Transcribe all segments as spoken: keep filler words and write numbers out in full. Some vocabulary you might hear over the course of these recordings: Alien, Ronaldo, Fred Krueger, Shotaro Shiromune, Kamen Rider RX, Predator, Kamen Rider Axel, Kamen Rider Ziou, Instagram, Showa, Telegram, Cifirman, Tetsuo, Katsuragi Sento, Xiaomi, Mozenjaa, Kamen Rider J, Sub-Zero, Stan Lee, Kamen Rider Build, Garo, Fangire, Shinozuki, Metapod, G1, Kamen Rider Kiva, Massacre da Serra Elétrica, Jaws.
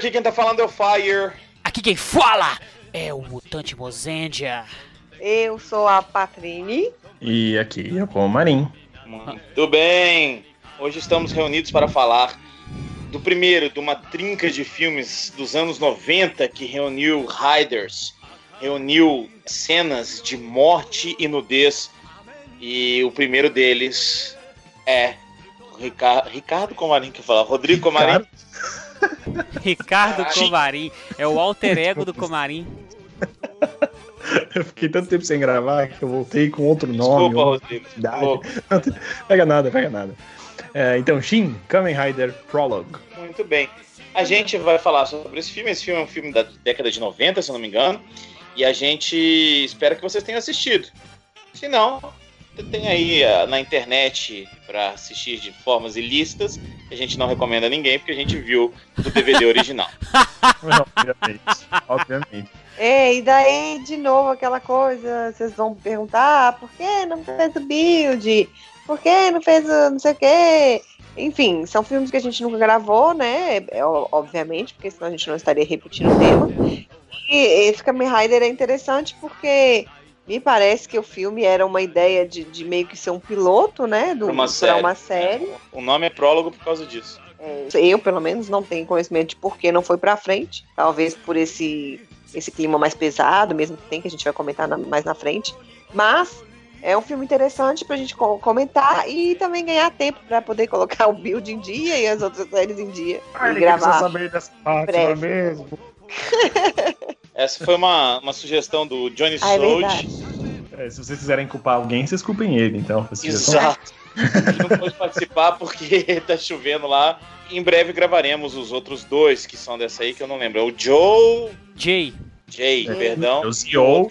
aqui quem tá falando é o Fire. Aqui quem fala é o mutante Mozenjaa. Eu sou a Patrine. E aqui é o Comarin. Muito bem. Hoje estamos reunidos para falar do primeiro de uma trinca de filmes dos anos noventa que reuniu Riders, reuniu cenas de morte e nudez. E o primeiro deles é Rica... Ricardo Comarin, que fala Rodrigo Comarin. Ricardo Comarin é o alter ego do Comarin. Eu fiquei tanto tempo sem gravar que eu voltei com outro nome. Desculpa, Rodrigo. Desculpa. Pega nada, pega nada. É, então, Shin, Kamen Rider Prologue. Muito bem. A gente vai falar sobre esse filme. Esse filme é um filme da década de noventa, se eu não me engano. E a gente espera que vocês tenham assistido. Se não, tem aí na internet pra assistir de formas ilícitas. A gente não recomenda a ninguém porque a gente viu do D V D original. Não, obviamente, obviamente. É, e daí, de novo, aquela coisa, vocês vão perguntar, ah, por que não fez o build? Por que não fez o não sei o quê? Enfim, são filmes que a gente nunca gravou, né? Obviamente, porque senão a gente não estaria repetindo o tema. E esse Kamen Rider é interessante porque me parece que o filme era uma ideia de, de meio que ser um piloto, né? Do, uma série. Pra uma série. O nome é Prólogo por causa disso. Eu, pelo menos, não tenho conhecimento de por que não foi pra frente. Talvez por esse... esse clima mais pesado, mesmo que tem, que a gente vai comentar na, mais na frente, mas é um filme interessante pra gente co- comentar e também ganhar tempo pra poder colocar o build em dia e as outras séries em dia. Ai, e gravar. Precisa saber dessa parte, não é mesmo? Essa foi uma, uma sugestão do Johnny Souji. É é, se vocês quiserem culpar alguém, vocês culpem ele, então. Exato. Ele não pode participar porque tá chovendo lá. Em breve gravaremos os outros dois que são dessa aí, que eu não lembro. É o Joe... J. J, J. perdão. É o Ziou.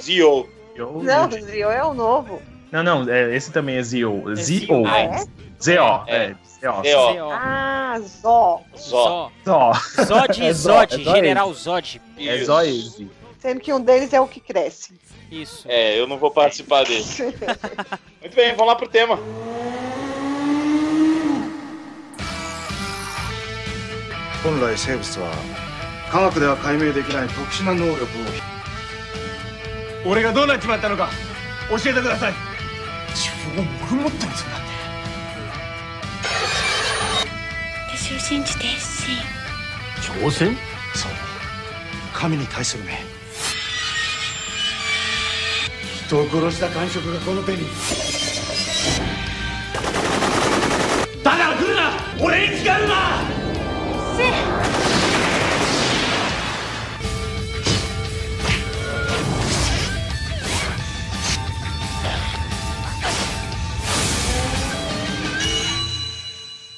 Ziou. Não, o Ziou é o novo. Não, não, é, esse também é Ziou. É Ziou. Ah, é? Z-O. É. Z-O. Z-O. Ah, Zó. Zó. Zó. Zod e Zod. General Zod. É Zó esse. Sendo que um deles é o que cresce. Isso. É, eu não vou participar desse. Muito bem, vamos lá pro tema. Onde せ。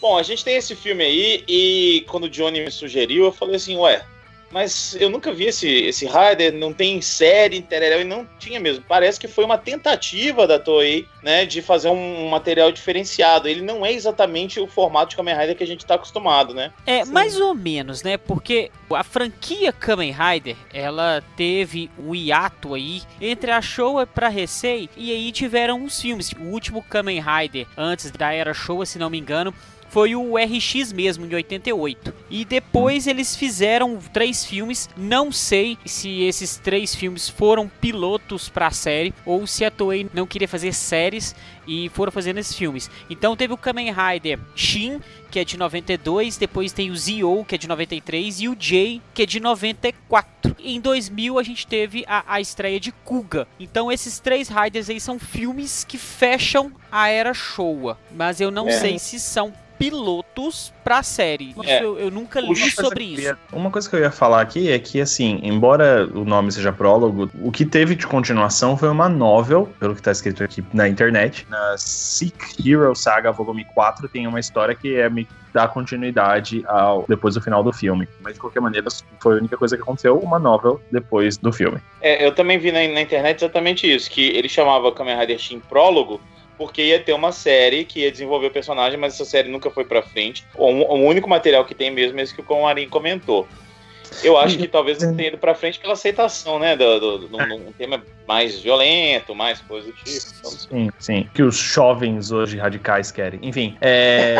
Bom, a gente tem esse filme aí e quando o Johnny me sugeriu, eu falei assim, ué, mas eu nunca vi esse, esse Rider, não tem série, tereré, e não tinha mesmo. Parece que foi uma tentativa da Toei, né, de fazer um material diferenciado. Ele não é exatamente o formato de Kamen Rider que a gente tá acostumado, né? É, Sim. mais ou menos, né, porque a franquia Kamen Rider, ela teve um hiato aí entre a Showa pra Heisei, e aí tiveram uns filmes. O último Kamen Rider, antes da era Showa, se não me engano, foi o R X mesmo, em oitenta e oito. E depois eles fizeram três filmes. Não sei se esses três filmes foram pilotos para a série ou se a Toei não queria fazer séries e foram fazendo esses filmes. Então teve o Kamen Rider Shin, que é de noventa e dois, depois tem o Ziou, que é de noventa e três, e o J, que é de noventa e quatro. Em dois mil a gente teve a, a estreia de Kuga. Então esses três Riders aí são filmes que fecham a era Showa, mas eu não é. sei se são pilotos pra série. Isso é. eu, eu nunca li sobre isso. Ia, uma coisa que eu ia falar aqui é que, assim, embora o nome seja Prólogo, o que teve de continuação foi uma novel, pelo que tá escrito aqui na internet. Na Seek Hero Saga, volume quatro, tem uma história que é meio que dá continuidade ao, depois do final do filme. Mas, de qualquer maneira, foi a única coisa que aconteceu, uma novel depois do filme. É, eu também vi na, na internet exatamente isso, que ele chamava Kamen Rider Shin Prólogo, porque ia ter uma série que ia desenvolver o personagem, mas essa série nunca foi pra frente. O, o único material que tem mesmo é esse que o Comarin comentou. Eu acho que talvez tenha ido pra frente pela aceitação, né? Do, do, do, do, um tema mais violento, mais coisa do tipo. Sim, sim. Que os jovens hoje radicais querem. Enfim, é...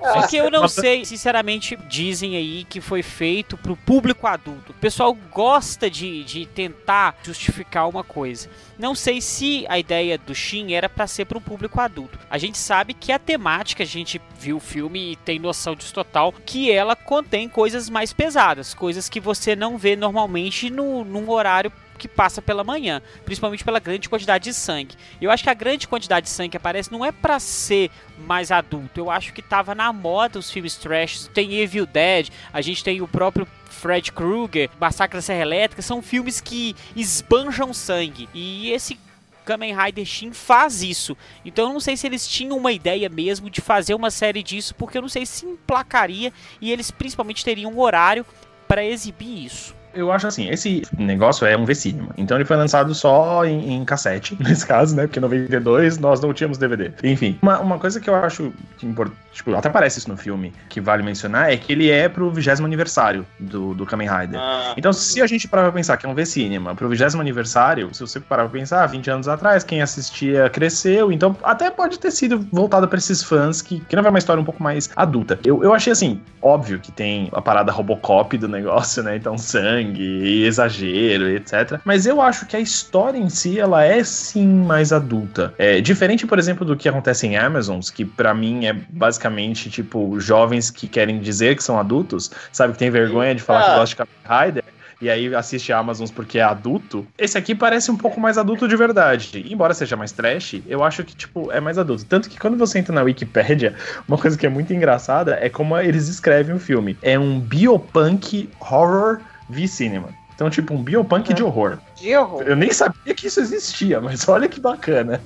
é que eu não sei, sinceramente, dizem aí que foi feito pro público adulto. O pessoal gosta de, de tentar justificar uma coisa. Não sei se a ideia do Shin era pra ser pro público adulto. A gente sabe que a temática, a gente viu o filme e tem noção disso total, que ela contém coisas mais pesadas, coisas que você não vê normalmente no, num horário que passa pela manhã, principalmente pela grande quantidade de sangue. Eu acho que a grande quantidade de sangue que aparece não é pra ser mais adulto. Eu acho que tava na moda os filmes trash. Tem Evil Dead, a gente tem o próprio Fred Krueger, Massacre da Serra Elétrica. São filmes que esbanjam sangue. E esse Kamen Rider Shin faz isso. Então eu não sei se eles tinham uma ideia mesmo de fazer uma série disso, porque eu não sei se emplacaria e eles principalmente teriam um horário pra exibir isso. Eu acho assim, esse negócio é um V-Cinema. Então ele foi lançado só em, em cassete, nesse caso, né? Porque em noventa e dois nós não tínhamos D V D. Enfim, uma, uma coisa que eu acho que importante, tipo, até aparece isso no filme, que vale mencionar, é que ele é pro vigésimo aniversário do, do Kamen Rider. Ah. Então se a gente parar pra pensar que é um V-Cinema, pro vigésimo aniversário, se você parar pra pensar, vinte anos atrás, quem assistia cresceu, então até pode ter sido voltado pra esses fãs que querem ver uma história um pouco mais adulta. Eu, eu achei assim, óbvio que tem a parada Robocop do negócio, né? Então sangue e exagero, etcétera. Mas eu acho que a história em si, ela é sim mais adulta. É diferente, por exemplo, do que acontece em Amazons, que pra mim é basicamente, tipo, jovens que querem dizer que são adultos, sabe, que tem vergonha de falar ah. que gosta de Kamen Rider, e aí assiste a Amazons porque é adulto. Esse aqui parece um pouco mais adulto de verdade. Embora seja mais trash, eu acho que, tipo, é mais adulto. Tanto que quando você entra na Wikipédia, uma coisa que é muito engraçada é como eles escrevem o filme. É um biopunk horror V-Cinema. Então, tipo, um biopunk é. de horror. De horror. Eu nem sabia que isso existia, mas olha que bacana.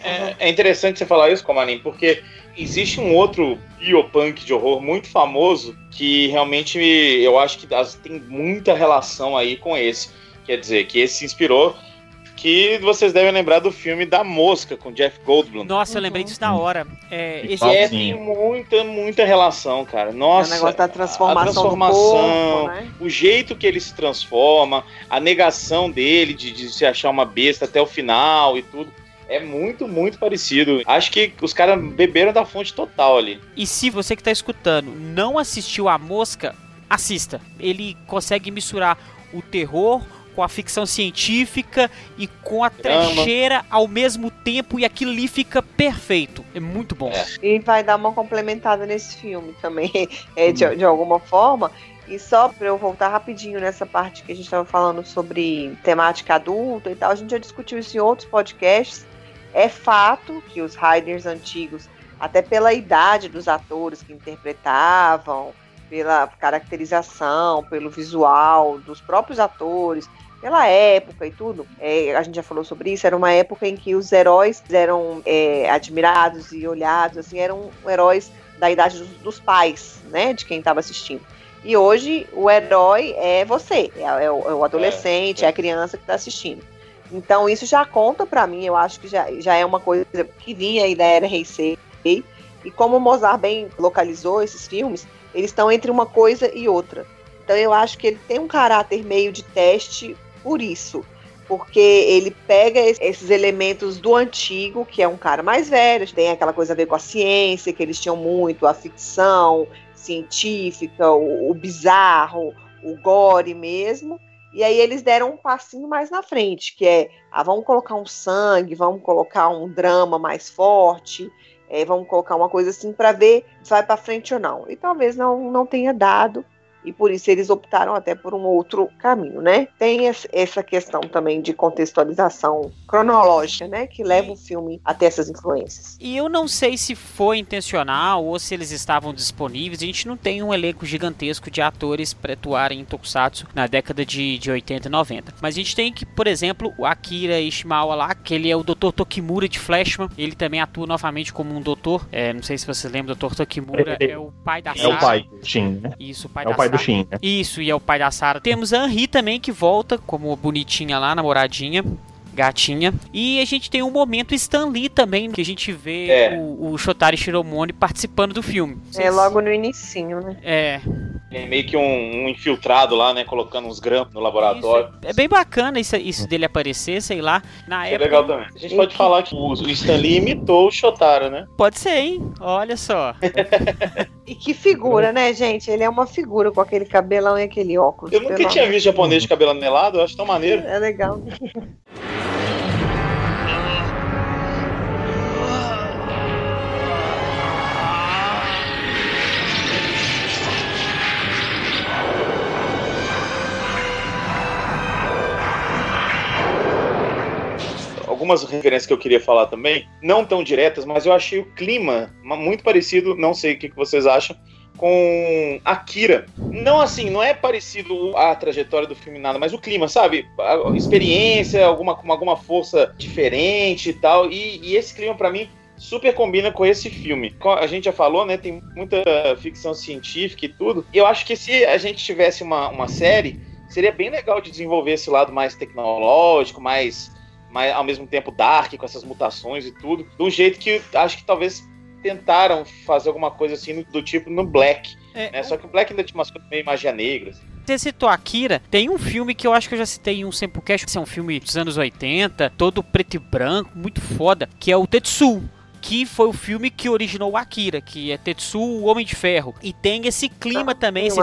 É, é interessante você falar isso, Comarin, porque existe um outro biopunk de horror muito famoso que realmente eu acho que tem muita relação aí com esse. Quer dizer, que esse se inspirou, que vocês devem lembrar do filme Da Mosca, com Jeff Goldblum. Nossa, eu lembrei disso na hora. É, esse é, tem muita, muita relação, cara. Nossa, o negócio da transformação, a transformação do corpo, né? O jeito que ele se transforma, a negação dele de, de se achar uma besta até o final e tudo. É muito, muito parecido. Acho que os caras beberam da fonte total ali. E se você que tá escutando não assistiu A Mosca, assista. Ele consegue misturar o terror com a ficção científica e com a trecheira ao mesmo tempo, e aquilo ali fica perfeito. É muito bom. É. E vai dar uma complementada nesse filme também, é, de, de alguma forma. E só pra eu voltar rapidinho nessa parte que a gente tava falando sobre temática adulta e tal, a gente já discutiu isso em outros podcasts. É fato que os Riders antigos, até pela idade dos atores que interpretavam, pela caracterização, pelo visual dos próprios atores, pela época e tudo, é, a gente já falou sobre isso, era uma época em que os heróis eram é, admirados e olhados, assim, eram heróis da idade dos, dos pais, né, de quem estava assistindo. E hoje o herói é você, é, é, o, é o adolescente, é a criança que está assistindo. Então isso já conta para mim, eu acho que já, já é uma coisa que vinha aí da era Heisei, e como o Mozart bem localizou esses filmes, eles estão entre uma coisa e outra. Então eu acho que ele tem um caráter meio de teste por isso. Porque ele pega esses elementos do antigo, que é um cara mais velho, tem aquela coisa a ver com a ciência, que eles tinham muito, a ficção científica, o, o bizarro, o gore mesmo. E aí eles deram um passinho mais na frente, que é, ah, vamos colocar um sangue, vamos colocar um drama mais forte... É, vamos colocar uma coisa assim para ver se vai para frente ou não. E talvez não, não tenha dado, e por isso eles optaram até por um outro caminho, né? Tem essa questão também de contextualização cronológica, né? Que leva o filme até essas influências. E eu não sei se foi intencional ou se eles estavam disponíveis. A gente não tem um elenco gigantesco de atores para atuarem em Tokusatsu na década de, de oitenta e noventa. Mas a gente tem que, por exemplo, o Akira Ishimawa lá, que ele é o doutor Tokimura de Flashman. Ele também atua novamente como um doutor. É, não sei se vocês lembram, o doutor Tokimura é o pai da Sarah. É o pai, sim, né? Isso, o pai é da Sarah. Shin, né? Isso, e é o pai da Sarah. Temos a Anri também, que volta como bonitinha lá, namoradinha, gatinha. E a gente tem um momento Stan Lee também, que a gente vê é. o, o Shotaro Shiromune participando do filme. É logo no inicinho, né? É. Ele é meio que um, um infiltrado lá, né? Colocando uns grampos no laboratório. Isso, é bem bacana isso, isso dele aparecer, sei lá. Na é época... legal também. A gente pode falar que o Stan Lee imitou o Shotaro, né? Pode ser, hein? Olha só. E que figura, né, gente? Ele é uma figura com aquele cabelão e aquele óculos. Eu nunca pelo... tinha visto japonês de cabelo anelado, eu acho tão maneiro. É legal. Algumas referências que eu queria falar também, não tão diretas, mas eu achei o clima muito parecido, não sei o que vocês acham, com Akira. Não assim, não é parecido a trajetória do filme nada, mas o clima, sabe? A experiência, alguma, com alguma força diferente e tal, e, e esse clima pra mim super combina com esse filme. A gente já falou, né, tem muita ficção científica e tudo, eu acho que se a gente tivesse uma, uma série, seria bem legal de desenvolver esse lado mais tecnológico, mais... mas ao mesmo tempo dark, com essas mutações e tudo, de um jeito que acho que talvez tentaram fazer alguma coisa assim do tipo no Black, é, né? Só que o Black ainda tinha umas coisas meio magia negra, assim. Você citou Akira, tem um filme que eu acho que eu já citei em um Sempocast, que é um filme dos anos oitenta, todo preto e branco, muito foda, que é o Tetsuo, que foi o filme que originou o Akira, que é Tetsuo, o Homem de Ferro. E tem esse clima ah, também, esse,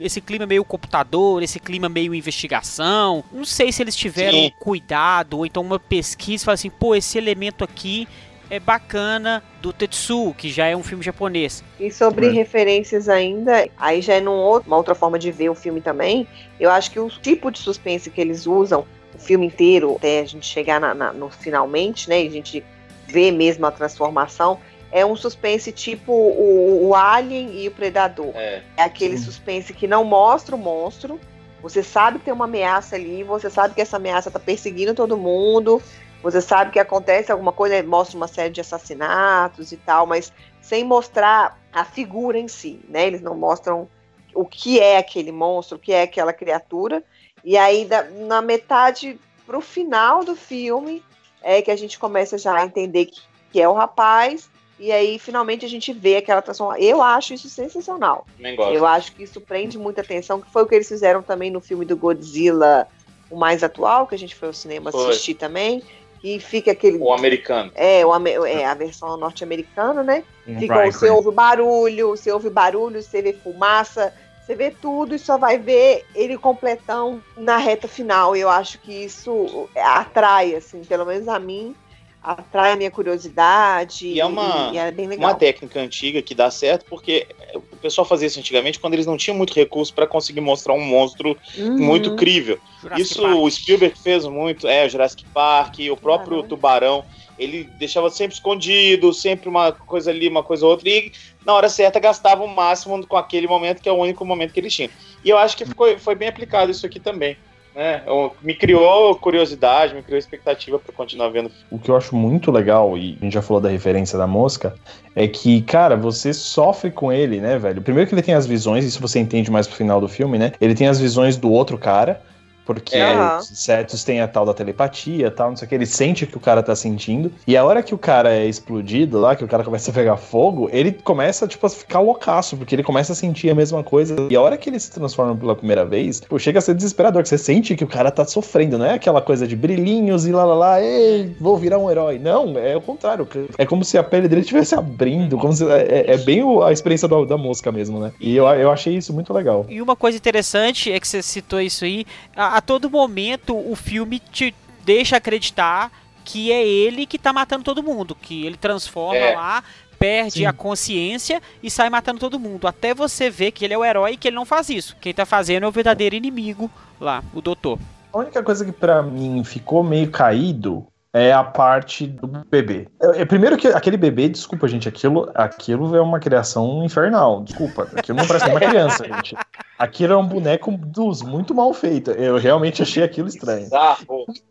esse clima meio computador, esse clima meio investigação. Não sei se eles tiveram Sim. cuidado, ou então uma pesquisa, fala assim, pô, esse elemento aqui é bacana do Tetsuo, que já é um filme japonês. E sobre é. referências ainda, aí já é num outro, uma outra forma de ver o filme também, eu acho que o tipo de suspense que eles usam, o filme inteiro, até a gente chegar na, na, no finalmente, né, e a gente... ver mesmo a transformação, é um suspense tipo o, o Alien e o Predador. É, é aquele sim. suspense que não mostra o monstro, você sabe que tem uma ameaça ali, você sabe que essa ameaça tá perseguindo todo mundo, você sabe que acontece alguma coisa, mostra uma série de assassinatos e tal, mas sem mostrar a figura em si, né? Eles não mostram o que é aquele monstro, o que é aquela criatura, e aí da, na metade pro final do filme é que a gente começa já a entender que, que é o rapaz, e aí finalmente a gente vê aquela transformação. Eu acho isso sensacional. Eu acho que isso prende muita atenção, que foi o que eles fizeram também no filme do Godzilla, o mais atual, que a gente foi ao cinema foi. assistir também, e fica aquele... O americano. É, o, é a versão norte-americana, né? Um fica, você ouve barulho, você ouve barulho, você vê fumaça, você vê tudo e só vai ver ele completão na reta final. Eu acho que isso atrai, assim, pelo menos a mim, atrai a minha curiosidade. E é uma, e é bem legal. Uma técnica antiga que dá certo, porque o pessoal fazia isso antigamente quando eles não tinham muito recurso para conseguir mostrar um monstro uhum. muito crível. Jurassic isso Park. O Spielberg fez muito, é, o Jurassic Park, o próprio Caramba. Tubarão. Ele deixava sempre escondido, sempre uma coisa ali, uma coisa ou outra, e na hora certa gastava o máximo com aquele momento, que é o único momento que ele tinha. E eu acho que ficou, foi bem aplicado isso aqui também, né? Eu, me criou curiosidade, me criou expectativa para continuar vendo. O que eu acho muito legal, e a gente já falou da referência da mosca, é que, cara, você sofre com ele, né, velho? Primeiro que ele tem as visões, isso você entende mais pro final do filme, né? Ele tem as visões do outro cara, porque uhum. os insetos têm a tal da telepatia, tal, não sei o que, ele sente o que o cara tá sentindo, e a hora que o cara é explodido lá, que o cara começa a pegar fogo, ele começa, tipo, a ficar loucaço, porque ele começa a sentir a mesma coisa, e a hora que ele se transforma pela primeira vez, pô, chega a ser desesperador, que você sente que o cara tá sofrendo, não é aquela coisa de brilhinhos e lá, lá, lá, ei, vou virar um herói, não, é o contrário, é como se a pele dele estivesse abrindo, como se, é, é bem o, a experiência da, da mosca mesmo, né, e eu, eu achei isso muito legal. E uma coisa interessante é que você citou isso aí, a A todo momento o filme te deixa acreditar que é ele que tá matando todo mundo, que ele transforma é. lá, perde Sim. a consciência e sai matando todo mundo, até você ver que ele é o herói e que ele não faz isso, quem tá fazendo é o verdadeiro inimigo lá, o doutor. A única coisa que pra mim ficou meio caído é a parte do bebê. É, é, primeiro que aquele bebê, desculpa, gente, aquilo, aquilo é uma criação infernal, desculpa, aquilo não parece uma criança, gente. Aquilo é um boneco dos muito mal feito, eu realmente achei aquilo estranho.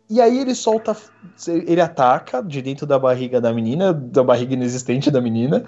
E, e aí ele solta, ele ataca de dentro da barriga da menina, da barriga inexistente da menina,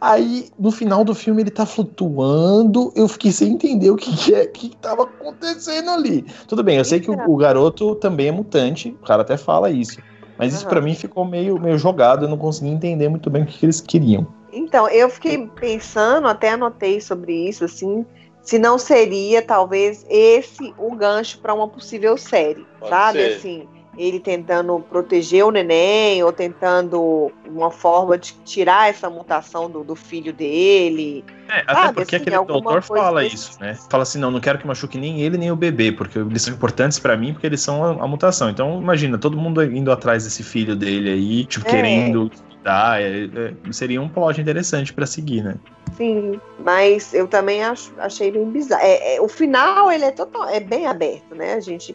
aí no final do filme ele tá flutuando, eu fiquei sem entender o que que é, que tava acontecendo ali. Tudo bem, eu sei que o, o garoto também é mutante, o cara até fala isso. Mas isso uhum. pra mim ficou meio, meio jogado, eu não consegui entender muito bem o que eles queriam. Então, eu fiquei pensando, até anotei sobre isso, assim, se não seria, talvez, esse o gancho para uma possível série, pode sabe? Ser. Assim, ele tentando proteger o neném, ou tentando uma forma de tirar essa mutação do, do filho dele. É, até sabe? Porque assim, aquele doutor fala isso, isso, né? Fala assim, não, não quero que machuque nem ele nem o bebê, porque eles são importantes pra mim, porque eles são a, a mutação. Então, imagina, todo mundo indo atrás desse filho dele aí, tipo, é. querendo... Tá, é, é, seria um plot interessante pra seguir, né? Sim, mas eu também acho, achei bem bizarro. É, é, o final, ele é, total, é bem aberto, né? A gente...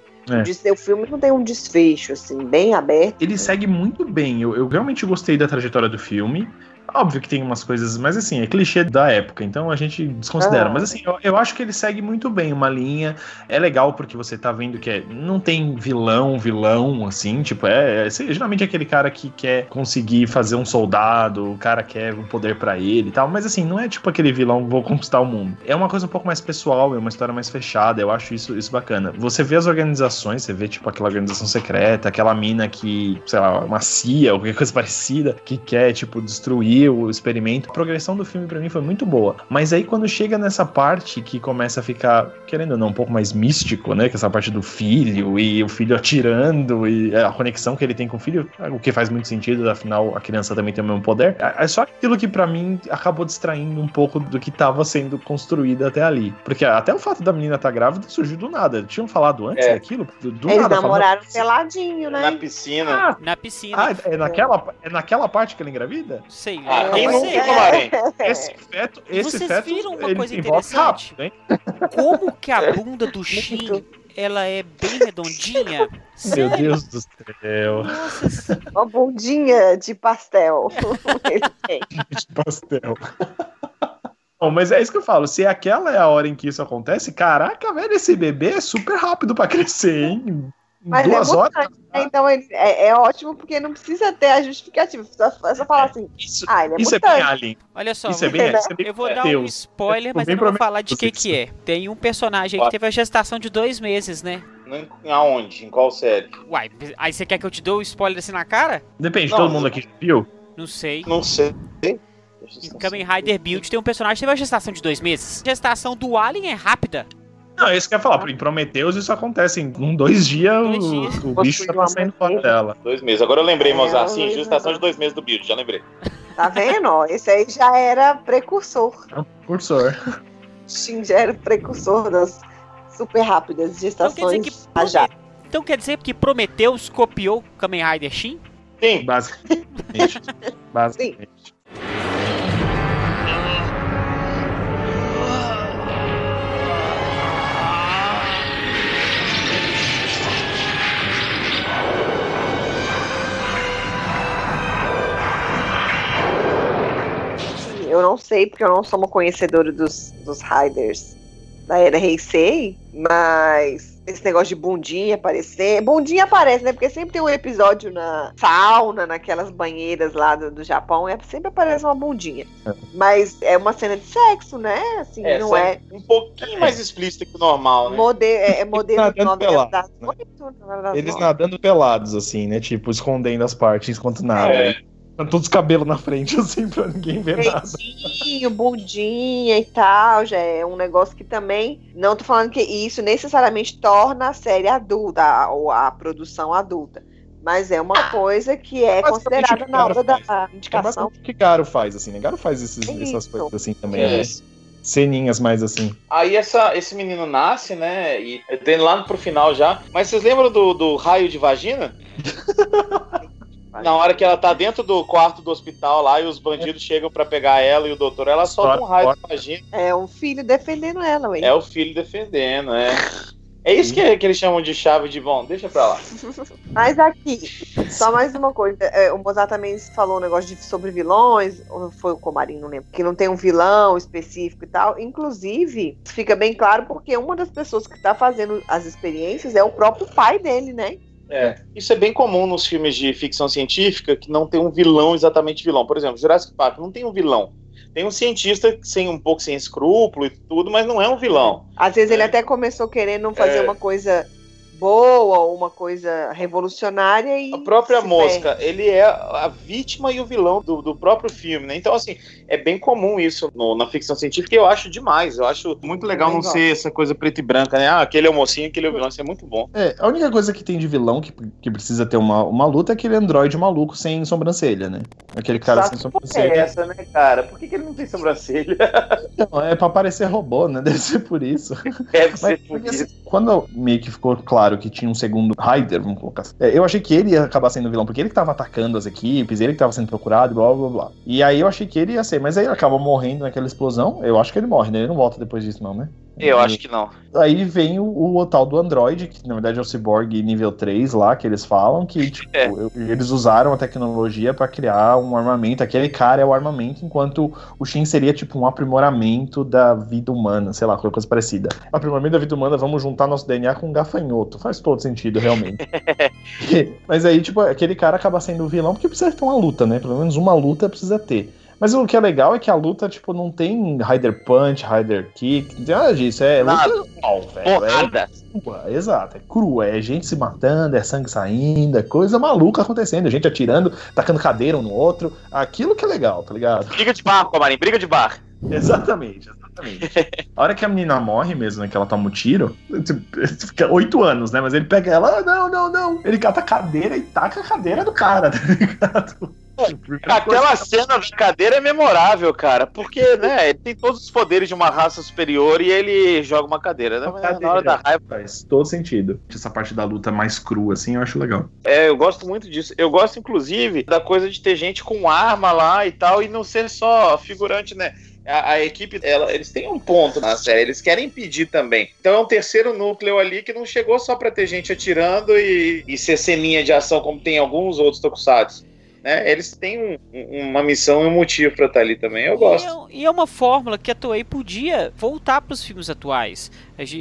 É. O filme não tem um desfecho, assim, bem aberto. Ele né? segue muito bem. Eu, eu realmente gostei da trajetória do filme. Óbvio que tem umas coisas, mas assim, é clichê da época, então a gente desconsidera. Ah, mas assim, eu, eu acho que ele segue muito bem uma linha. É legal porque você tá vendo que é, não tem vilão, vilão, assim, tipo, é, é geralmente é aquele cara que quer conseguir fazer um soldado, o cara quer um poder pra ele e tal, mas assim, não é tipo aquele vilão, vou conquistar o mundo. É uma coisa um pouco mais pessoal, é uma história mais fechada, eu acho isso, isso bacana. Você vê as organizações, você vê, tipo, aquela organização secreta, aquela mina que, sei lá, uma C I A ou qualquer coisa parecida, que quer, tipo, destruir o experimento. A progressão do filme pra mim foi muito boa, mas aí quando chega nessa parte que começa a ficar, querendo ou não, um pouco mais místico, né, que essa parte do filho e o filho atirando e a conexão que ele tem com o filho, o que faz muito sentido, afinal a criança também tem o mesmo poder, é só aquilo que pra mim acabou distraindo um pouco do que tava sendo construído até ali, porque até o fato da menina estar tá grávida surgiu do nada, tinham falado antes é. daquilo, do, do eles nada, namoraram peladinho, né? Na piscina. Ah, na piscina. Ah, é naquela, é naquela parte que ela engravida? Sei. Ah, quem não viu, Comarin? Esse feto, esse Vocês feto, viram uma coisa interessante? Rápido, hein? Como que a bunda do Shin, ela é bem redondinha? Sério? Meu Deus do céu. Nossa, uma bundinha de pastel. De pastel. Bom, mas é isso que eu falo, se aquela é a hora em que isso acontece, caraca, velho, esse bebê é super rápido pra crescer, hein? Mas duas é horas, né? Então é, é ótimo porque não precisa ter a justificativa. Só, só falar assim. Isso, ah, ele é, isso é bem Alien. Olha só, isso é bem, isso é bem, eu vou dar Deus. um spoiler, mas eu não vou falar de que que é. Tem um personagem aí que teve a gestação de dois meses, né? Aonde? Em qual série? Uai, aí você quer que eu te dê um spoiler assim na cara? Depende, não, todo mundo aqui viu? Não sei. Não sei. Em Kamen Rider Build tem um personagem que teve a gestação de dois meses. A gestação do Alien é rápida. Não, é isso que eu ia falar. Em Prometheus isso acontece. Em um, dois dias, dois o, dias. o bicho tá passando fora dela. Dois meses. Agora eu lembrei, Mozart. É, sim, gestação de dois meses do Build. Já lembrei. Tá vendo? Esse aí já era precursor. É um precursor. Sim, já era precursor das super rápidas gestações. Então quer dizer que, então, quer dizer que Prometheus copiou Kamen Rider Shin? Sim. Basicamente. Basicamente. Sim. Eu não sei, porque eu não sou uma conhecedora dos, dos Riders da era Heisei, mas esse negócio de bundinha aparecer... Bundinha aparece, né? Porque sempre tem um episódio na sauna, naquelas banheiras lá do, do Japão, é, sempre aparece uma bundinha. Mas é uma cena de sexo, né? Assim, é, não é... Um pouquinho mais explícita que o normal, né? Mode... É modelo de novela das oito. Eles nadando pelados, assim, né? Tipo, escondendo as partes enquanto nada. É. Né? Todos os cabelos na frente, assim, pra ninguém ver Peitinho, nada. Peitinho, bundinha e tal, já é um negócio que também... Não tô falando que isso necessariamente torna a série adulta, a, ou a produção adulta. Mas é uma coisa que é, é considerada que na hora da indicação. É o que Garo faz, assim, né? Garo faz esses, é essas coisas assim também, é. né? Ceninhas mais assim. Aí essa, esse menino nasce, né? E tem lá pro final já. Mas vocês lembram do, do raio de vagina? Na hora que ela tá dentro do quarto do hospital lá e os bandidos é. chegam pra pegar ela e o doutor, ela solta um raio de vagina. É o filho defendendo ela, ué. É o filho defendendo, é. É isso que, que eles chamam de chave de bom, deixa pra lá. Mas aqui, só mais uma coisa. O Mozart também falou um negócio de, sobre vilões, ou foi o Comarin, não lembro, que não tem um vilão específico e tal. Inclusive, fica bem claro porque uma das pessoas que tá fazendo as experiências é o próprio pai dele, né? É, isso é bem comum nos filmes de ficção científica, que não tem um vilão exatamente vilão. Por exemplo, Jurassic Park não tem um vilão. Tem um cientista sem, um pouco sem escrúpulo e tudo, mas não é um vilão. Às vezes é. ele até começou querendo fazer é. uma coisa boa, uma coisa revolucionária e... A própria Mosca, perde. Ele é a vítima e o vilão do, do próprio filme, né? Então, assim, é bem comum isso no, na ficção científica e eu acho demais. Eu acho muito legal não ser essa coisa preta e branca, né? Ah, aquele é o mocinho, aquele é o vilão. Isso é muito bom. É, a única coisa que tem de vilão que, que precisa ter uma, uma luta é aquele androide maluco sem sobrancelha, né? Aquele cara Sato sem sobrancelha. É essa, né, cara? Por que, que ele não tem sobrancelha? Não, é pra parecer robô, né? Deve ser por isso. Deve Mas, ser por porque, isso. Assim, quando meio que ficou claro que tinha um segundo Rider, vamos colocar assim, eu achei que ele ia acabar sendo vilão, porque ele que tava atacando as equipes, ele que tava sendo procurado, blá, blá, blá. E aí eu achei que ele ia ser, mas aí ele acaba morrendo naquela explosão. Eu acho que ele morre, né? Ele não volta depois disso, não, né? Eu acho que não. Aí vem o, o tal do Android, que na verdade é o Cyborg nível três lá, que eles falam, que tipo, é. eles usaram a tecnologia pra criar um armamento, aquele cara é o armamento, enquanto o Shin seria tipo um aprimoramento da vida humana, sei lá, qualquer coisa parecida. Aprimoramento da vida humana, vamos juntar nosso D N A com um gafanhoto, faz todo sentido, realmente. Mas aí, tipo, aquele cara acaba sendo o vilão, porque precisa ter uma luta, né? Pelo menos uma luta precisa ter. Mas o que é legal é que a luta, tipo, não tem Rider Punch, Rider Kick, não tem nada disso. É luta normal, velho. Porrada. É crua, exato, é crua. É gente se matando, é sangue saindo, é coisa maluca acontecendo. Gente atirando, tacando cadeira um no outro. Aquilo que é legal, tá ligado? Briga de bar, Comarim, briga de bar. Exatamente, exatamente. A hora que a menina morre mesmo, né, que ela toma um tiro, fica oito anos, né? Mas ele pega ela, não, não, não. Ele cata a cadeira e taca a cadeira do cara, tá ligado? Aquela cena da cadeira é memorável, cara, porque, né, ele tem todos os poderes de uma raça superior e ele joga uma cadeira, né, cadeira, na hora da raiva. Faz todo sentido. Essa parte da luta mais crua, assim, eu acho legal. É, eu gosto muito disso. Eu gosto, inclusive, da coisa de ter gente com arma lá e tal, e não ser só figurante, né. A, a equipe, ela, eles têm um ponto na série, eles querem impedir também. Então é um terceiro núcleo ali que não chegou só pra ter gente atirando e, e ser ceninha de ação como tem alguns outros tokusatsu. É, eles têm um, uma missão e um motivo pra estar ali também, eu gosto. E é, e é uma fórmula que a Toei podia voltar pros filmes atuais.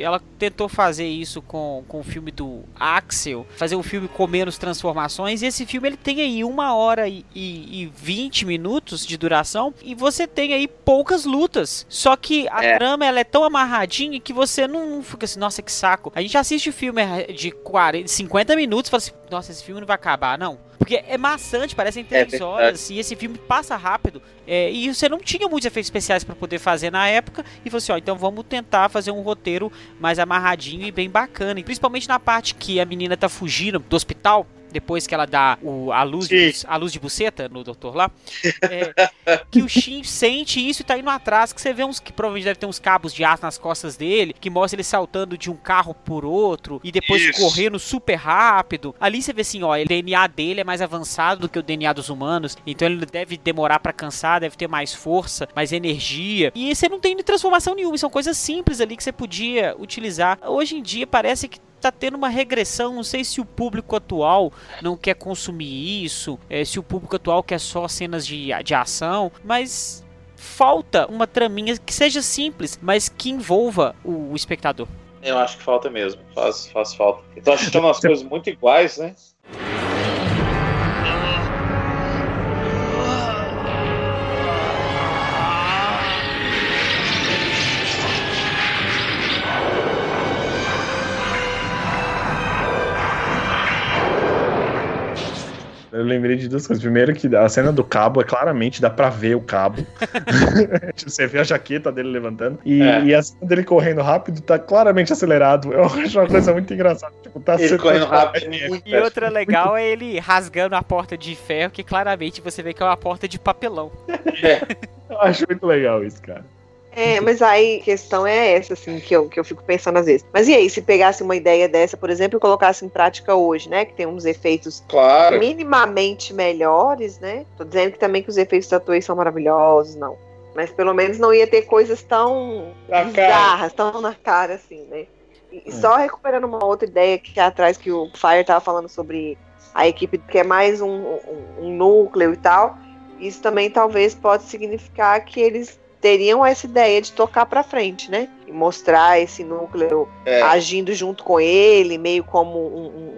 Ela tentou fazer isso com, com o filme do Axel, fazer um filme com menos transformações, e esse filme ele tem aí uma hora e, e, e vinte minutos de duração, e você tem aí poucas lutas. Só que a é. trama ela é tão amarradinha que você não, não fica assim, nossa, que saco. A gente assiste o filme de quarenta, cinquenta minutos e fala assim, nossa, esse filme não vai acabar, não. Porque é maçante, parecem três é horas, e esse filme passa rápido. É, e você não tinha muitos efeitos especiais para poder fazer na época. E falou assim, ó, então vamos tentar fazer um roteiro mais amarradinho e bem bacana. E principalmente na parte que a menina tá fugindo do hospital, depois que ela dá o, a, luz de, a luz de buceta no doutor lá, é, que o Shin sente isso e tá indo atrás, que você vê uns que provavelmente deve ter uns cabos de aço nas costas dele, que mostra ele saltando de um carro por outro, e depois isso. correndo super rápido. Ali você vê assim, ó, o D N A dele é mais avançado do que o D N A dos humanos, então ele deve demorar pra cansar, deve ter mais força, mais energia, e você não tem transformação nenhuma, são coisas simples ali que você podia utilizar. Hoje em dia parece que tá tendo uma regressão, não sei se o público atual não quer consumir isso, é, se o público atual quer só cenas de, de ação, mas falta uma traminha que seja simples, mas que envolva o, o espectador. Eu acho que falta mesmo, faz, faz falta. Então acho que estão as coisas muito iguais, né? Eu lembrei de duas coisas. Primeiro que a cena do cabo, é claramente dá pra ver o cabo. Você vê a jaqueta dele levantando. E, é. e a cena dele correndo rápido tá claramente acelerado. Eu acho uma coisa muito engraçada. Tipo, tá ele correndo rápido. rápido. E outra legal é ele rasgando a porta de ferro, que claramente você vê que é uma porta de papelão. É. Eu acho muito legal isso, cara. É, mas aí a questão é essa, assim, que eu, que eu fico pensando às vezes. Mas e aí, se pegasse uma ideia dessa, por exemplo, e colocasse em prática hoje, né? Que tem uns efeitos claro. minimamente melhores, né? Tô dizendo que também que os efeitos da Toei são maravilhosos, não. Mas pelo menos não ia ter coisas tão bizarras, tão na cara, assim, né? E hum. só recuperando uma outra ideia que atrás que o Fire tava falando sobre a equipe, que é mais um, um, um núcleo e tal, isso também talvez pode significar que eles teriam essa ideia de tocar pra frente, né? E mostrar esse núcleo é. agindo junto com ele, meio como um, um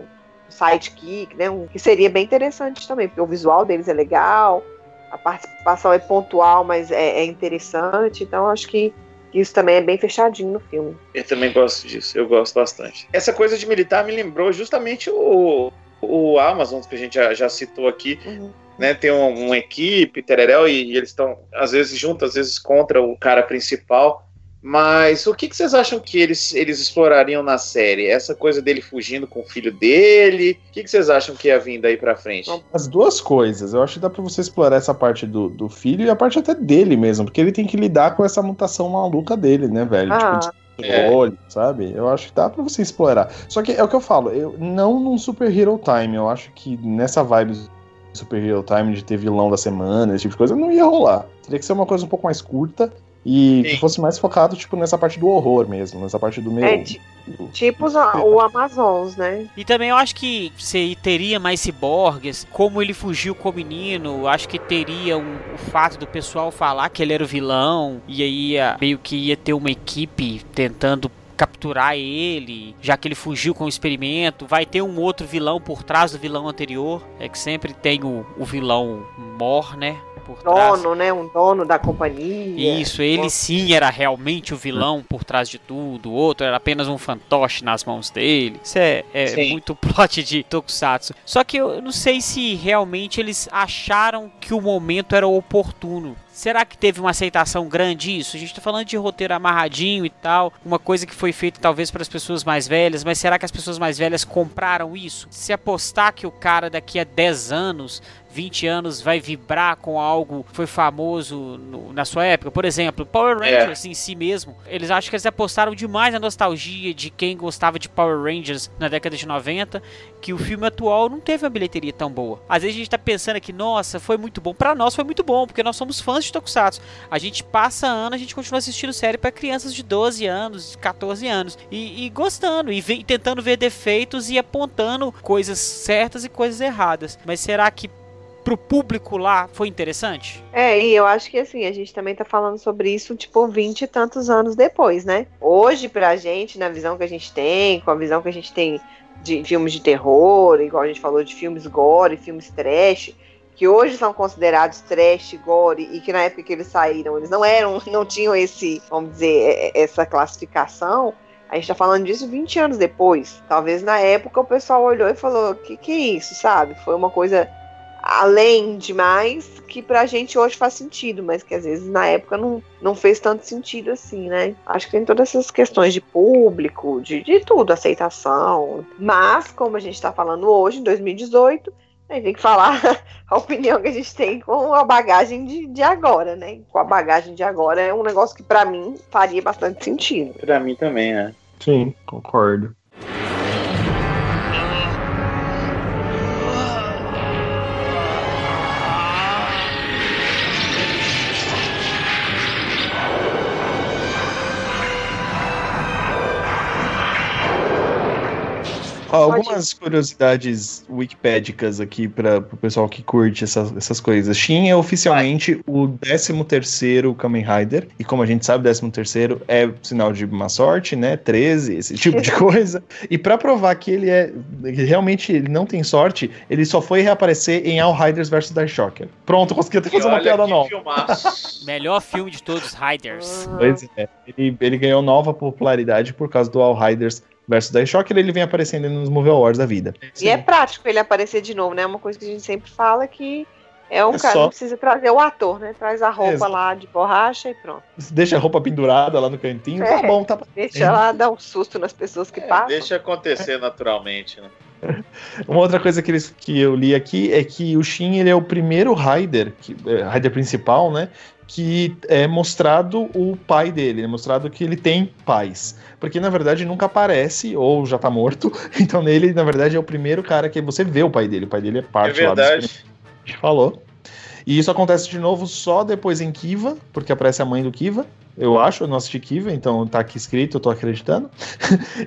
sidekick, né? Um, que seria bem interessante também, porque o visual deles é legal, a participação é pontual, mas é, é interessante. Então, acho que Isso também é bem fechadinho no filme. Eu também gosto disso, eu gosto bastante. Essa coisa de militar me lembrou justamente o, o Amazons, que a gente já, já citou aqui. Uhum. Né, tem um, uma equipe, tererel, e, e eles estão, às vezes, juntos, às vezes, contra o cara principal. Mas o que, que vocês acham que eles, eles explorariam na série? Essa coisa dele fugindo com o filho dele? O que, que vocês acham que ia vir daí pra frente? As duas coisas. Eu acho que dá pra você explorar essa parte do, do filho e a parte até dele mesmo, porque ele tem que lidar com essa mutação maluca dele, né, velho? Ah. Tipo, É. olho, sabe? Eu acho que dá pra você explorar. Só que é o que eu falo, eu, não num Super Hero Time. Eu acho que nessa vibe Super Hero Time de ter vilão da semana, esse tipo de coisa, não ia rolar. Teria que ser uma coisa um pouco mais curta e Sim. que fosse mais focado, tipo, nessa parte do horror mesmo, nessa parte do meio. É, t- do, tipo do... A, o Amazons, né? E também eu acho que você teria mais ciborgues, como ele fugiu com o menino, acho que teria um, o fato do pessoal falar que ele era o vilão, e aí ia, meio que ia ter uma equipe tentando capturar ele, já que ele fugiu com o experimento. Vai ter um outro vilão por trás do vilão anterior, é que sempre tem o, o vilão Mor, né? Por trás. Dono, né? Um dono da companhia. Isso, ele sim era realmente o vilão por trás de tudo, o outro era apenas um fantoche nas mãos dele. Isso é, é muito plot de Tokusatsu. Só que eu não sei se realmente eles acharam que o momento era oportuno. Será que teve uma aceitação grande isso? A gente tá falando de roteiro amarradinho e tal, uma coisa que foi feita talvez para as pessoas mais velhas, mas será que as pessoas mais velhas compraram isso? Se apostar que o cara daqui a dez anos, vinte anos vai vibrar com algo que foi famoso no, na sua época, por exemplo, Power Rangers é. em si mesmo, eles acham que eles apostaram demais na nostalgia de quem gostava de Power Rangers na década de noventa, que o filme atual não teve uma bilheteria tão boa. Às vezes a gente tá pensando aqui, nossa, foi muito bom. Pra nós foi muito bom, porque nós somos fãs de Tokusatsu. A gente passa ano, a gente continua assistindo série pra crianças de doze anos, catorze anos, e, e gostando, e, ve- e tentando ver defeitos e apontando coisas certas e coisas erradas. Mas será que pro público lá foi interessante? É, e eu acho que assim, a gente também tá falando sobre isso, tipo, vinte e tantos anos depois, né? Hoje, pra gente, na visão que a gente tem, com a visão que a gente tem de filmes de terror, igual a gente falou de filmes gore, filmes trash, que hoje são considerados trash, gore, e que na época que eles saíram, eles não eram, não tinham esse, vamos dizer, essa classificação. A gente tá falando disso vinte anos depois. Talvez na época o pessoal olhou e falou, que que é isso, sabe? Foi uma coisa além demais, que pra gente hoje faz sentido, mas que às vezes na época não, não fez tanto sentido assim, né? Acho que tem todas essas questões de público, de, de tudo, aceitação. Mas, como a gente tá falando hoje, em dois mil e dezoito, a gente tem que falar a opinião que a gente tem com a bagagem de, de agora, né? Com a bagagem de agora é um negócio que pra mim faria bastante sentido. Pra mim também, né? Sim, concordo. Algumas curiosidades wikipédicas aqui para o pessoal que curte essas, essas coisas. Shin é oficialmente Vai. o décimo terceiro Kamen Rider. E como a gente sabe, décimo terceiro é sinal de má sorte, né? treze, esse tipo de coisa. E para provar que ele é realmente ele não tem sorte, ele só foi reaparecer em All Riders versus. Dark Shocker. Pronto, consegui até fazer uma piada nova. Melhor filme de todos, Riders. Pois é. Ele, ele ganhou nova popularidade por causa do All Riders versus Dark Shocker, ele vem aparecendo nos Movie Awards da vida. E Sim. é prático ele aparecer de novo, né? É uma coisa que a gente sempre fala que é um é cara só... não precisa trazer o ator, né? Traz a roupa Exato. lá de borracha e pronto. Você deixa a roupa pendurada lá no cantinho, é, tá bom, tá bom. Deixa ela dar um susto nas pessoas que é, passam. Deixa acontecer naturalmente, né? Uma outra coisa que, eles, que eu li aqui é que o Shin, ele é o primeiro Rider, que, é, Rider principal, né? Que é mostrado o pai dele, é mostrado que ele tem pais, porque na verdade nunca aparece, ou já tá morto, então nele na verdade é o primeiro cara que você vê o pai dele, o pai dele é parte é lá do que a gente falou, e isso acontece de novo só depois em Kiva, porque aparece a mãe do Kiva, eu acho, eu não assisti Kiva, então tá aqui escrito, eu tô acreditando,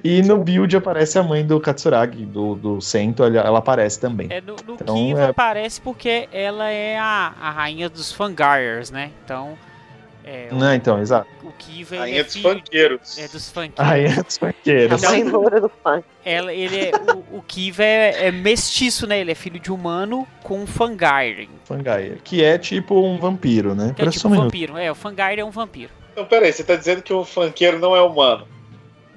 e no Build aparece a mãe do Katsuragi, do, do Sento, ela, ela aparece também. É, no no então, Kiva é... aparece porque ela é a, a rainha dos Fangires, né, então... É, o, não, então, exato. O Kiva ele é dos funkeiros. É dos funkeiros. Rainha dos funkeiros. Então, ele, do funk. ela, ele é, o, o Kiva é, é mestiço, né? Ele é filho de humano com Fangire. Fangire, que é tipo um vampiro, né? É Parece tipo um vampiro, é. O Fangire é um vampiro. Então, peraí, você tá dizendo que o funkeiro não é humano?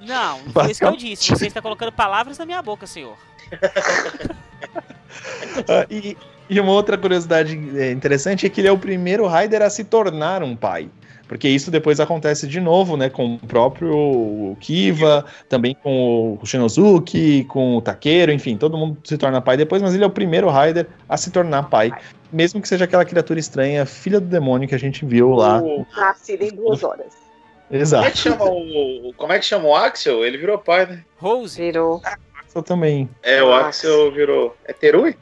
Não, foi isso que eu disse. Você está colocando palavras na minha boca, senhor. uh, e, e uma outra curiosidade interessante é que ele é o primeiro Rider a se tornar um pai. Porque isso depois acontece de novo, né? Com o próprio Kiva, também com o Shinozuki, com o Takeru, enfim, todo mundo se torna pai depois, mas ele é o primeiro Rider a se tornar pai. Mesmo que seja aquela criatura estranha, filha do demônio que a gente viu lá. Nascida em duas horas. Exato. Como é que chama o, como é que chama o Axel? Ele virou pai, né? Rose. Virou. Ah, o Axel também. É, o Axel virou... É Terui?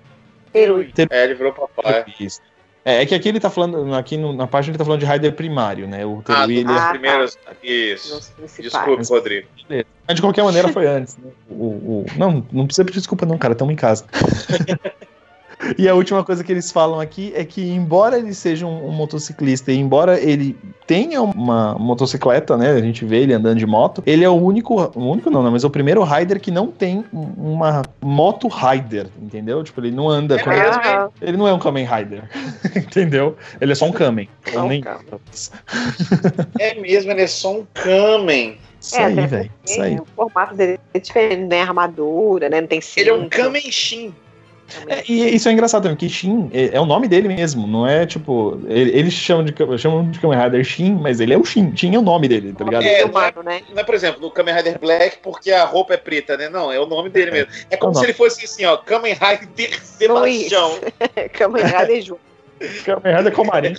Terui. É, ele virou papai. Isso. É, é que aqui ele tá falando, aqui no, na página ele tá falando de Rider primário, né? O ah, dos ah, primeiros. Tá. Isso. Desculpa, Rodrigo. Mas de qualquer maneira foi antes, né? O, o... Não, não precisa pedir desculpa, não, cara. Estamos em casa. E a última coisa que eles falam aqui é que, embora ele seja um, um motociclista e embora ele tenha uma motocicleta, né? A gente vê ele andando de moto, ele é o único, o único não, né? Mas é o primeiro Rider que não tem uma moto Rider, entendeu? Tipo, ele não anda... É ele, ele não é um Kamen Rider, entendeu? Ele é só um Kamen. É, um nem... é mesmo, ele é só um Kamen. Isso é, aí, velho. O formato dele é diferente, né? A armadura, né? Não tem cinto. Ele é um Kamen Shin. É, e isso é engraçado também, que Shin é, é o nome dele mesmo, não é tipo. Ele, eles chamam de, chamam de Kamen Rider Shin, mas ele é o Shin. Shin é o nome dele, tá ligado? É, não é, não é por exemplo, o Kamen Rider Black porque a roupa é preta, né? Não, é o nome dele mesmo. É como não, se ele fosse assim, ó, Kamen Rider Sebastião. Kamen Rider Ju. Kamen Rider Comarin.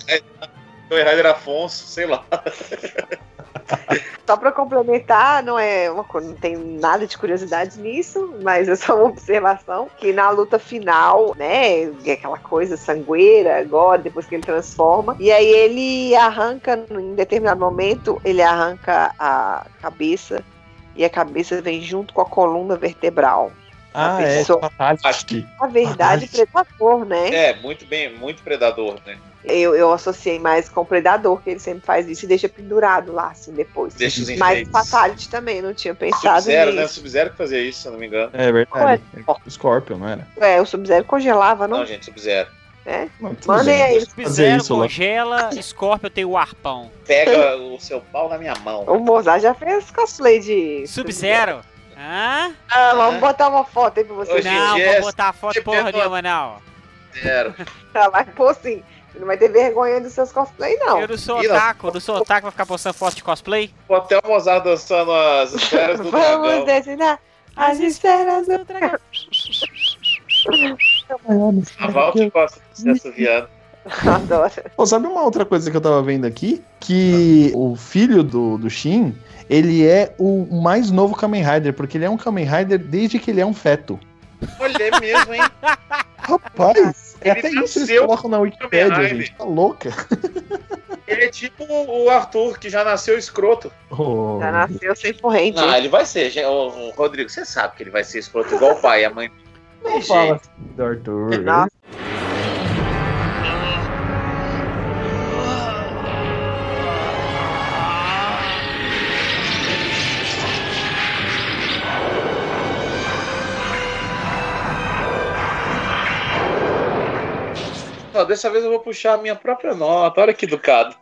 Kamen Rider Afonso, sei lá. Só pra complementar, não é uma coisa, não tem nada de curiosidade nisso, mas é só uma observação que na luta final, né, aquela coisa sangueira agora, depois que ele transforma, e aí ele arranca, em determinado momento, ele arranca a cabeça e a cabeça vem junto com a coluna vertebral. Ah, a é, fantástico. Na verdade, Predador, né? É, muito bem, muito Predador, né? Eu, eu associei mais com o Predador, que ele sempre faz isso e deixa pendurado lá, assim, depois. Deixa os Mas o Fatality também, não tinha pensado Sub-Zero, nisso. Né? O Sub-Zero que fazia isso, se eu não me engano. É verdade. É. O Scorpio, não era? É, o Sub-Zero congelava, não? Não, gente, Sub-Zero. É? Mandem aí. Sub-Zero congela, Scorpio tem o arpão. Pega o seu pau na minha mão. O Mozenjaa já fez cosplay de... Sub-Zero? Ah? Ah, vamos ah. botar uma foto aí pra vocês. Não, vou botar a foto porra nenhuma, não. Zero. Tá lá, pô, assim... Você não vai ter vergonha dos seus cosplay, não. Eu não sou otaku, eu não sou otaku pra ficar postando foto de cosplay. Vou até o Mozenjaa dançando as esferas do dragão. Vamos desenhar as esferas do dragão. A Val que gosta de ser assoviado. Adoro. Oh, sabe uma outra coisa que eu tava vendo aqui? Que o filho do, do Shin, ele é o mais novo Kamen Rider, porque ele é um Kamen Rider desde que ele é um feto. Olha, é mesmo, hein? Rapaz, ele até isso eles colocam na Wikipedia, gente, tá louca. Ele é tipo o Arthur, que já nasceu escroto. Oh. Já nasceu sem corrente. Não, hein? Ele vai ser, o Rodrigo, você sabe que ele vai ser escroto igual o pai e a mãe. Não fala assim do Arthur. Não. Não, dessa vez eu vou puxar a minha própria nota. Olha que educado.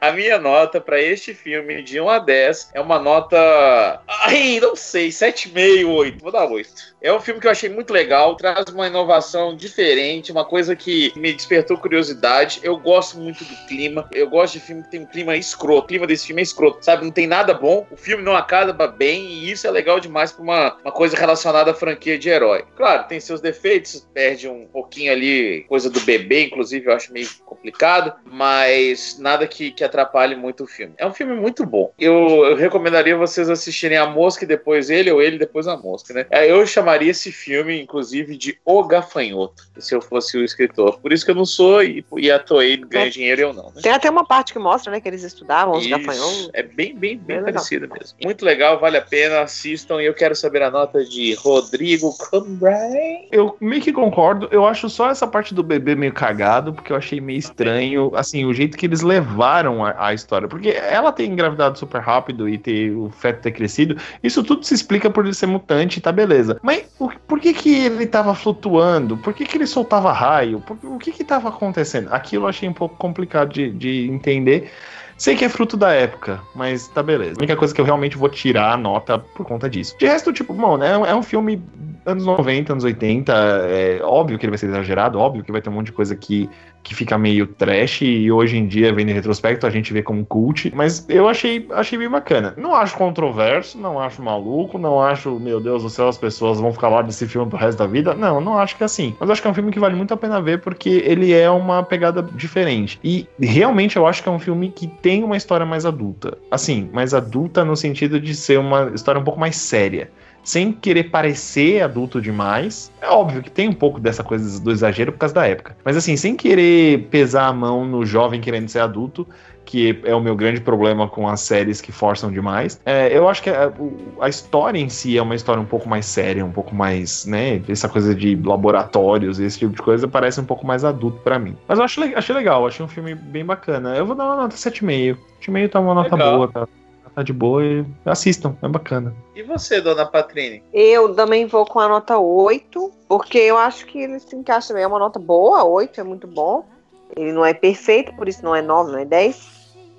A minha nota para este filme de um a dez é uma nota... Ai, não sei, sete vírgula cinco, oito. Vou dar oito. É um filme que eu achei muito legal. Traz uma inovação diferente, uma coisa que me despertou curiosidade. Eu gosto muito do clima. Eu gosto de filme que tem um clima escroto. O clima desse filme é escroto, sabe? Não tem nada bom. O filme não acaba bem e isso é legal demais para uma, uma coisa relacionada à franquia de herói. Claro, tem seus defeitos. Perde um pouquinho ali coisa do bem. Bebê, inclusive, eu acho meio complicado, mas nada que, que atrapalhe muito o filme. É um filme muito bom. Eu, eu recomendaria vocês assistirem A Mosca e depois ele, ou ele depois A Mosca, né? Eu chamaria esse filme, inclusive, de O Gafanhoto, se eu fosse o escritor. Por isso que eu não sou e, e a Toei ganha dinheiro e eu não, né? Tem até uma parte que mostra, né, que eles estudavam os gafanhotos. É bem, bem, bem, bem parecida mesmo. Muito legal, vale a pena, assistam. E eu quero saber a nota de Rodrigo Comarin. Eu meio que concordo, eu acho só essa parte do bebê meio cagado, porque eu achei meio estranho assim, o jeito que eles levaram a, a história, porque ela ter engravidado super rápido e ter o feto ter crescido, isso tudo se explica por ele ser mutante, tá beleza, mas o, por que que ele tava flutuando? Por que que ele soltava raio? Por, o que que tava acontecendo? Aquilo eu achei um pouco complicado de, de entender. Sei que é fruto da época, mas tá beleza. A única coisa que eu realmente vou tirar a nota por conta disso. De resto, tipo, mano, é, é um filme anos noventa, anos oitenta, é óbvio que ele vai ser exagerado, óbvio que vai ter um monte de coisa que, que fica meio trash, e hoje em dia, vendo em retrospecto, a gente vê como cult, mas eu achei, achei bem bacana. Não acho controverso, não acho maluco, não acho, meu Deus do céu, as pessoas vão ficar lá desse filme pro resto da vida. Não, não acho que é assim. Mas acho que é um filme que vale muito a pena ver, porque ele é uma pegada diferente. E realmente eu acho que é um filme que tem uma história mais adulta. Assim, mais adulta no sentido de ser uma história um pouco mais séria. Sem querer parecer adulto demais. É óbvio que tem um pouco dessa coisa do exagero por causa da época. Mas assim, sem querer pesar a mão no jovem querendo ser adulto, que é o meu grande problema com as séries que forçam demais. É, eu acho que a, a história em si é uma história um pouco mais séria, um pouco mais, né, essa coisa de laboratórios, esse tipo de coisa, parece um pouco mais adulto pra mim. Mas eu acho, achei legal, achei um filme bem bacana. Eu vou dar uma nota sete vírgula cinco. sete vírgula cinco tá uma nota legal. Boa, tá? Tá de boa e assistam, é bacana. E você, dona Patrine? Eu também vou com a nota oito, porque eu acho que ele se encaixa bem. É uma nota boa, oito é muito bom. Ele não é perfeito, por isso não é nove, não é dez,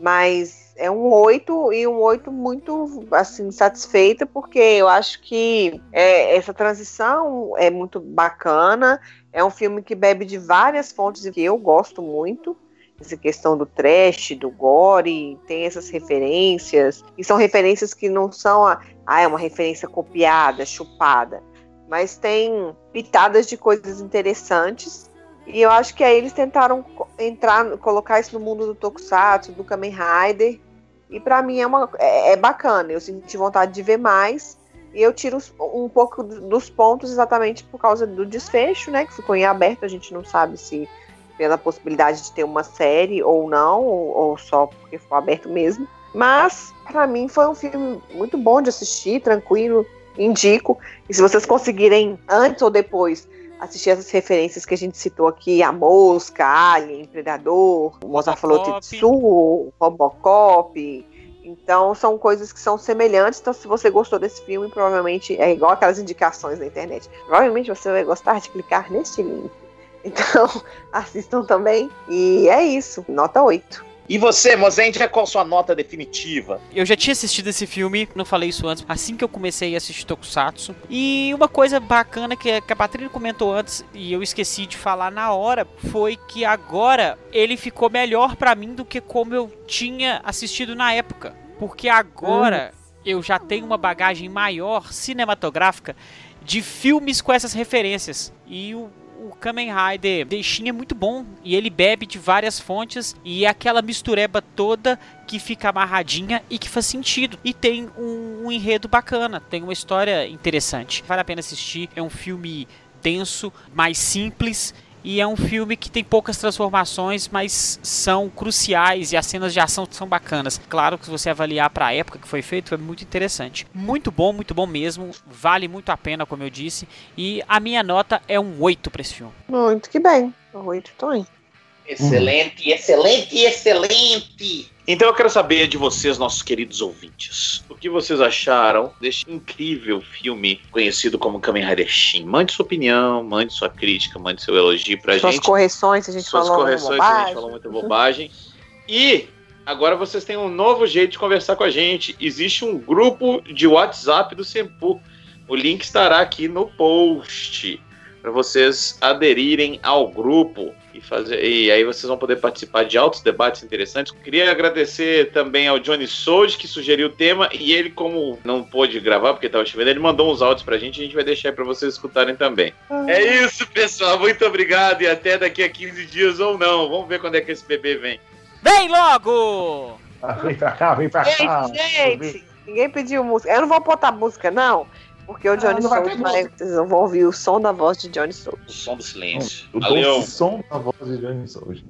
mas é um oito, e um oito muito, assim, satisfeita, porque eu acho que é, essa transição é muito bacana. É um filme que bebe de várias fontes que eu gosto muito. Essa questão do trash, do gore, tem essas referências, e são referências que não são a, ah, é uma referência copiada, chupada, mas tem pitadas de coisas interessantes, e eu acho que aí eles tentaram entrar, colocar isso no mundo do Tokusatsu, do Kamen Rider, e pra mim é, uma, é, é bacana, eu senti vontade de ver mais, e eu tiro um pouco dos pontos exatamente por causa do desfecho, né, que ficou em aberto, a gente não sabe se pela possibilidade de ter uma série ou não, ou, ou só porque foi aberto mesmo. Mas, pra mim, foi um filme muito bom de assistir, tranquilo, indico. E se vocês conseguirem, antes ou depois, assistir essas referências que a gente citou aqui, a Mosca, Alien, Predador, o Mozart falou Tetsuo, Robocop. Então, são coisas que são semelhantes. Então, se você gostou desse filme, provavelmente é igual aquelas indicações na internet. Provavelmente você vai gostar de clicar neste link. Então, assistam também. E é isso, nota oito. E você, Mozenjaa, qual sua nota definitiva? Eu já tinha assistido esse filme, não falei isso antes, assim que eu comecei a assistir Tokusatsu. E uma coisa bacana que a Patrícia comentou antes, e eu esqueci de falar na hora, foi que agora ele ficou melhor pra mim do que como eu tinha assistido na época. Porque agora hum. eu já tenho uma bagagem maior cinematográfica de filmes com essas referências. E o O Kamen Rider Shin é muito bom, e ele bebe de várias fontes, e é aquela mistureba toda que fica amarradinha e que faz sentido. E tem um, um enredo bacana, tem uma história interessante. Vale a pena assistir, é um filme denso, mais simples, e é um filme que tem poucas transformações, mas são cruciais, e as cenas de ação são bacanas. Claro que se você avaliar para a época que foi feito, é muito interessante. Muito bom, muito bom mesmo. Vale muito a pena, como eu disse. E a minha nota é um oito para esse filme. Muito que bem. oito também. Excelente, excelente, excelente. Então eu quero saber de vocês, nossos queridos ouvintes, o que vocês acharam deste incrível filme conhecido como Kamen Rider Shin. Mande sua opinião, mande sua crítica, mande seu elogio pra Suas gente. Suas correções, a gente Suas falou correções, muita bobagem. A gente falou muita bobagem. E agora vocês têm um novo jeito de conversar com a gente. Existe um grupo de WhatsApp do Senpu. O link estará aqui no post, para vocês aderirem ao grupo e, fazer, e aí vocês vão poder participar de altos debates interessantes. Queria agradecer também ao Johnny Souji, que sugeriu o tema, e ele, como não pôde gravar porque estava chovendo, ele mandou uns áudios pra gente, e a gente vai deixar aí pra vocês escutarem também. Ah. É isso, pessoal, muito obrigado, e até daqui a quinze dias ou não, vamos ver quando é que esse bebê vem. Vem logo! Ah, vem pra cá, vem pra cá. Ei, gente, ninguém pediu música, eu não vou botar música, não. Porque o Johnny ah, Souji, vai, vocês vão ouvir o som da voz de Johnny Souji. O som do silêncio. O Valeu. Doce som da voz de Johnny Souji.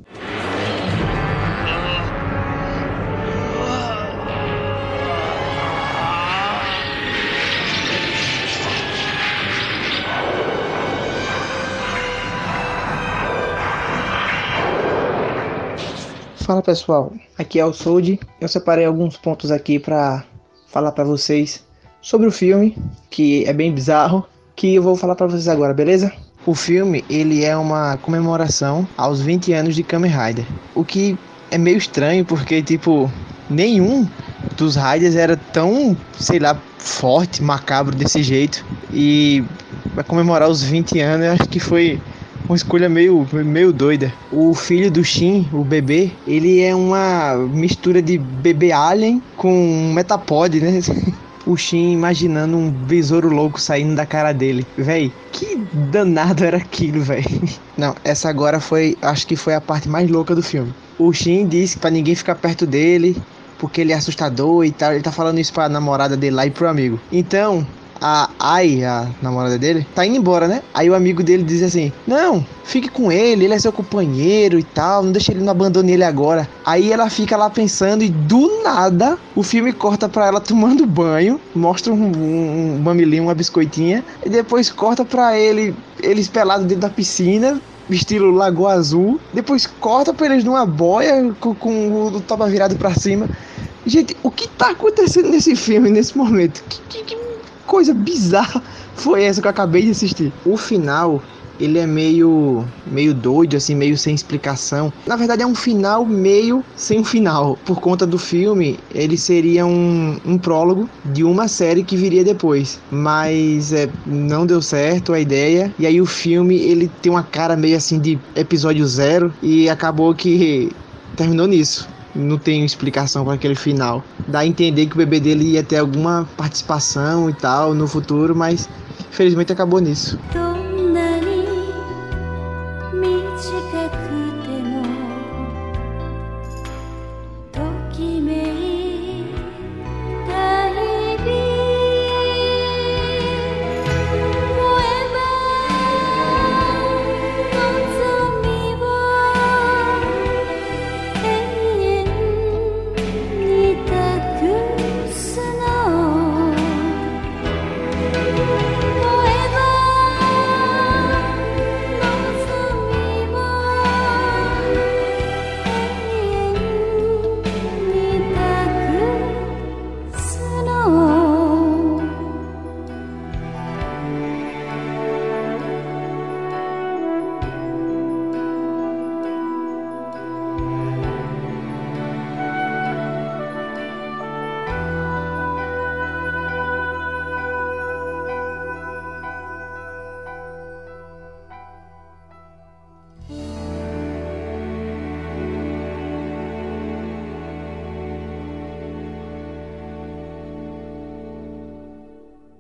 Fala, pessoal, aqui é o Souji. Eu separei alguns pontos aqui pra falar pra vocês sobre o filme, que é bem bizarro, que eu vou falar pra vocês agora, beleza? O filme, ele é uma comemoração aos vinte anos de Kamen Rider, o que é meio estranho, porque, tipo, nenhum dos Riders era tão, sei lá, forte, macabro desse jeito. E pra comemorar os vinte anos, eu acho que foi uma escolha meio, meio doida. O filho do Shin, o bebê, ele é uma mistura de bebê alien com um metapod, né? O Shin imaginando um besouro louco saindo da cara dele. Véi, que danado era aquilo, véi. Não, essa agora foi, acho que foi a parte mais louca do filme. O Shin disse pra ninguém ficar perto dele, porque ele é assustador e tal. Ele tá falando isso pra namorada dele lá e pro amigo. Então, a Ai, a namorada dele, tá indo embora, né? Aí o amigo dele diz assim, não, fique com ele, ele é seu companheiro e tal, não deixa ele, não abandone ele agora. Aí ela fica lá pensando e do nada o filme corta pra ela tomando banho, mostra um, um, um mamilinho, uma biscoitinha, e depois corta pra ele, eles pelados dentro da piscina, estilo Lagoa Azul, depois corta pra eles numa boia com, com o toba virado pra cima. Gente, o que tá acontecendo nesse filme, nesse momento? Que, que, que coisa bizarra foi essa que eu acabei de assistir? O final, ele é meio, meio doido, assim, meio sem explicação. Na verdade, é um final meio sem final. Por conta do filme, ele seria um, um prólogo de uma série que viria depois. Mas é, não deu certo a ideia. E aí o filme, ele tem uma cara meio assim de episódio zero. E acabou que terminou nisso. Não tem explicação para aquele final. Dá a entender que o bebê dele ia ter alguma participação e tal no futuro, mas infelizmente acabou nisso.